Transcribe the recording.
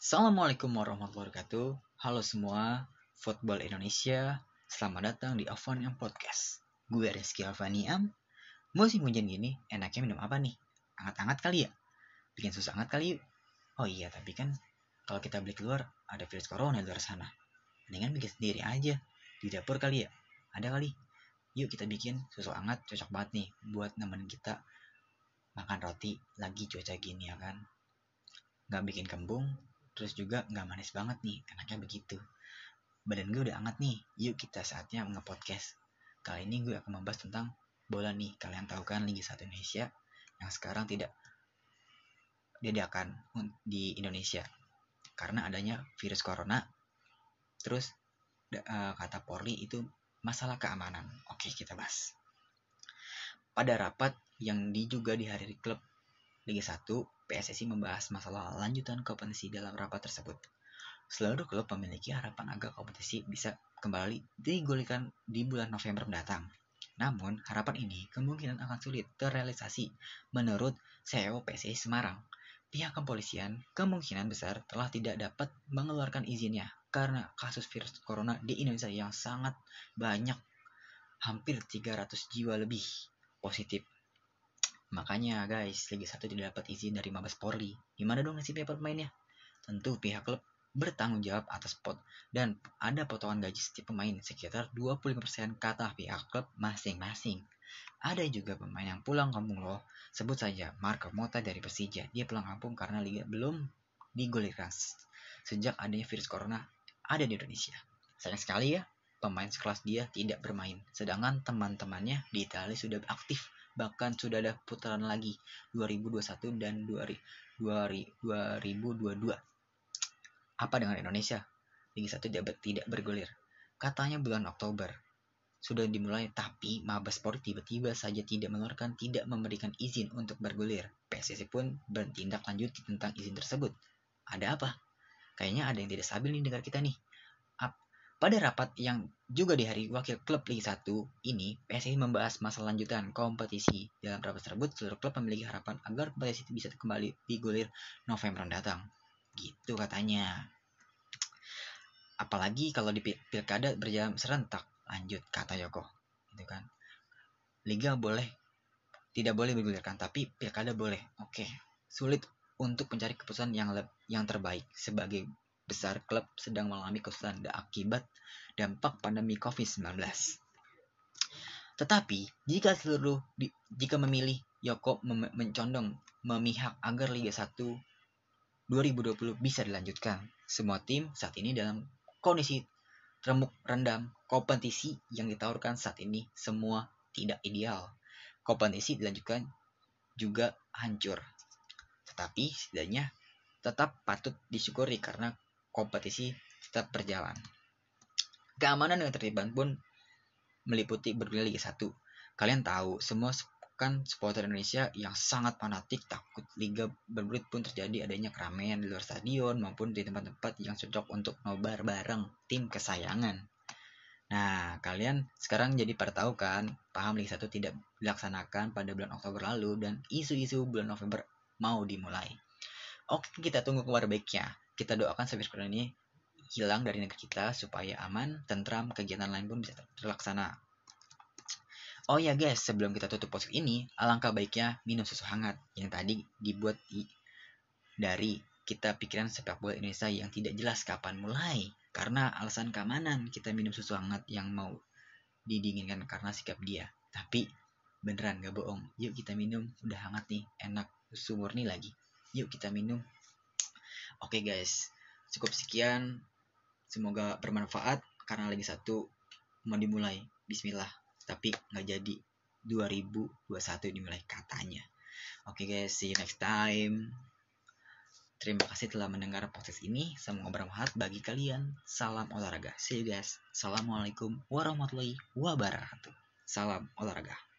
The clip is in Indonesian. Assalamualaikum warahmatullahi wabarakatuh. Halo semua, football Indonesia. Selamat datang di Avanian Podcast. Gue Reski Avaniam. Musim hujan gini, enaknya minum apa nih? Anget-anget kali ya? Bikin susu anget kali yuk. Oh iya, tapi kan kalau kita beli keluar, ada virus corona di luar sana. Mendingan bikin sendiri aja. Di dapur kali ya? Ada kali. Yuk kita bikin susu anget, cocok banget nih buat nemenin kita makan roti lagi cuaca gini ya kan. Gak bikin kembung, terus juga gak manis banget nih, enaknya begitu. Badan gue udah hangat nih, yuk kita saatnya nge-podcast. Kali ini gue akan membahas tentang bola nih. Kalian tahu kan Liga 1 Indonesia yang sekarang tidak diadakan di Indonesia karena adanya virus corona. Terus kata Polri itu masalah keamanan. Oke, kita bahas. Pada rapat yang juga dihadiri klub Liga 1, PSSI membahas masalah lanjutan kompetisi dalam rapat tersebut. Seluruh klub memiliki harapan agar kompetisi bisa kembali digulirkan di bulan November mendatang. Namun, harapan ini kemungkinan akan sulit terrealisasi menurut CEO PSSI Semarang. Pihak kepolisian kemungkinan besar telah tidak dapat mengeluarkan izinnya karena kasus virus corona di Indonesia yang sangat banyak, hampir 300 jiwa lebih positif. Makanya guys, Liga 1 tidak dapat izin dari Mabes Polri. Gimana dong nasibnya pemainnya? Tentu pihak klub bertanggung jawab atas pot dan ada potongan gaji setiap pemain sekitar 25% kata pihak klub masing-masing. Ada juga pemain yang pulang kampung loh. Sebut saja Marco Mota dari Persija. Dia pulang kampung karena liga belum digulirkan sejak adanya virus corona ada di Indonesia. Sayang sekali ya, pemain sekelas dia tidak bermain. Sedangkan teman-temannya di Italia sudah aktif. Bahkan sudah ada putaran lagi 2021 dan 2022. Apa dengan Indonesia? Liga 1 tidak bergulir. Katanya bulan Oktober sudah dimulai, tapi Mabes Polri tiba-tiba saja tidak mengeluarkan, tidak memberikan izin untuk bergulir. PSSI pun bertindak lanjuti tentang izin tersebut. Ada apa? Kayaknya ada yang tidak stabil di negara kita nih. Pada rapat yang juga di hari wakil klub Liga 1 ini, PSSI membahas masalah lanjutan kompetisi. Dalam rapat tersebut, seluruh klub memiliki harapan agar kompetisi bisa kembali digulir November mendatang. Gitu katanya. Apalagi kalau di pilkada berjalan serentak, lanjut kata Yoko. Gitu kan. Liga tidak boleh digulirkan, tapi pilkada boleh. Oke, sulit untuk mencari keputusan yang terbaik sebagai besar klub sedang mengalami kesulitan akibat dampak pandemi COVID-19. Tetapi, jika memilih Yoko mencondong memihak agar Liga 1 2020 bisa dilanjutkan. Semua tim saat ini dalam kondisi remuk rendam. Kompetisi yang ditawarkan saat ini semua tidak ideal. Kompetisi dilanjutkan juga hancur. Tetapi, setidaknya tetap patut disyukuri karena kompetisi tetap berjalan. Keamanan dan ketertiban pun meliputi bergulir Liga 1. Kalian tahu semua kan supporter Indonesia yang sangat fanatik takut liga bergulir pun terjadi adanya keramaian di luar stadion maupun di tempat-tempat yang cocok untuk nobar bareng tim kesayangan. Nah, kalian sekarang jadi pada tahu kan, paham Liga 1 tidak dilaksanakan pada bulan Oktober lalu dan isu-isu bulan November mau dimulai. Oke, kita tunggu kabar baiknya. Kita doakan virus corona ini hilang dari negeri kita supaya aman, tentram, kegiatan lain pun bisa terlaksana. Oh ya guys, sebelum kita tutup podcast ini, alangkah baiknya minum susu hangat yang tadi dibuat dari kita pikiran sepak bola Indonesia yang tidak jelas kapan mulai. Karena alasan keamanan kita minum susu hangat yang mau didinginkan karena sikap dia. Tapi beneran gak bohong, yuk kita minum, udah hangat nih, enak, susu murni lagi. Yuk kita minum. Oke guys, cukup sekian. Semoga bermanfaat karena Liga 1 mau dimulai. Bismillah. Tapi nggak jadi 2021 dimulai katanya. Oke guys, see you next time. Terima kasih telah mendengar podcast ini. Semoga bermanfaat bagi kalian. Salam olahraga. See you guys. Assalamualaikum warahmatullahi wabarakatuh. Salam olahraga.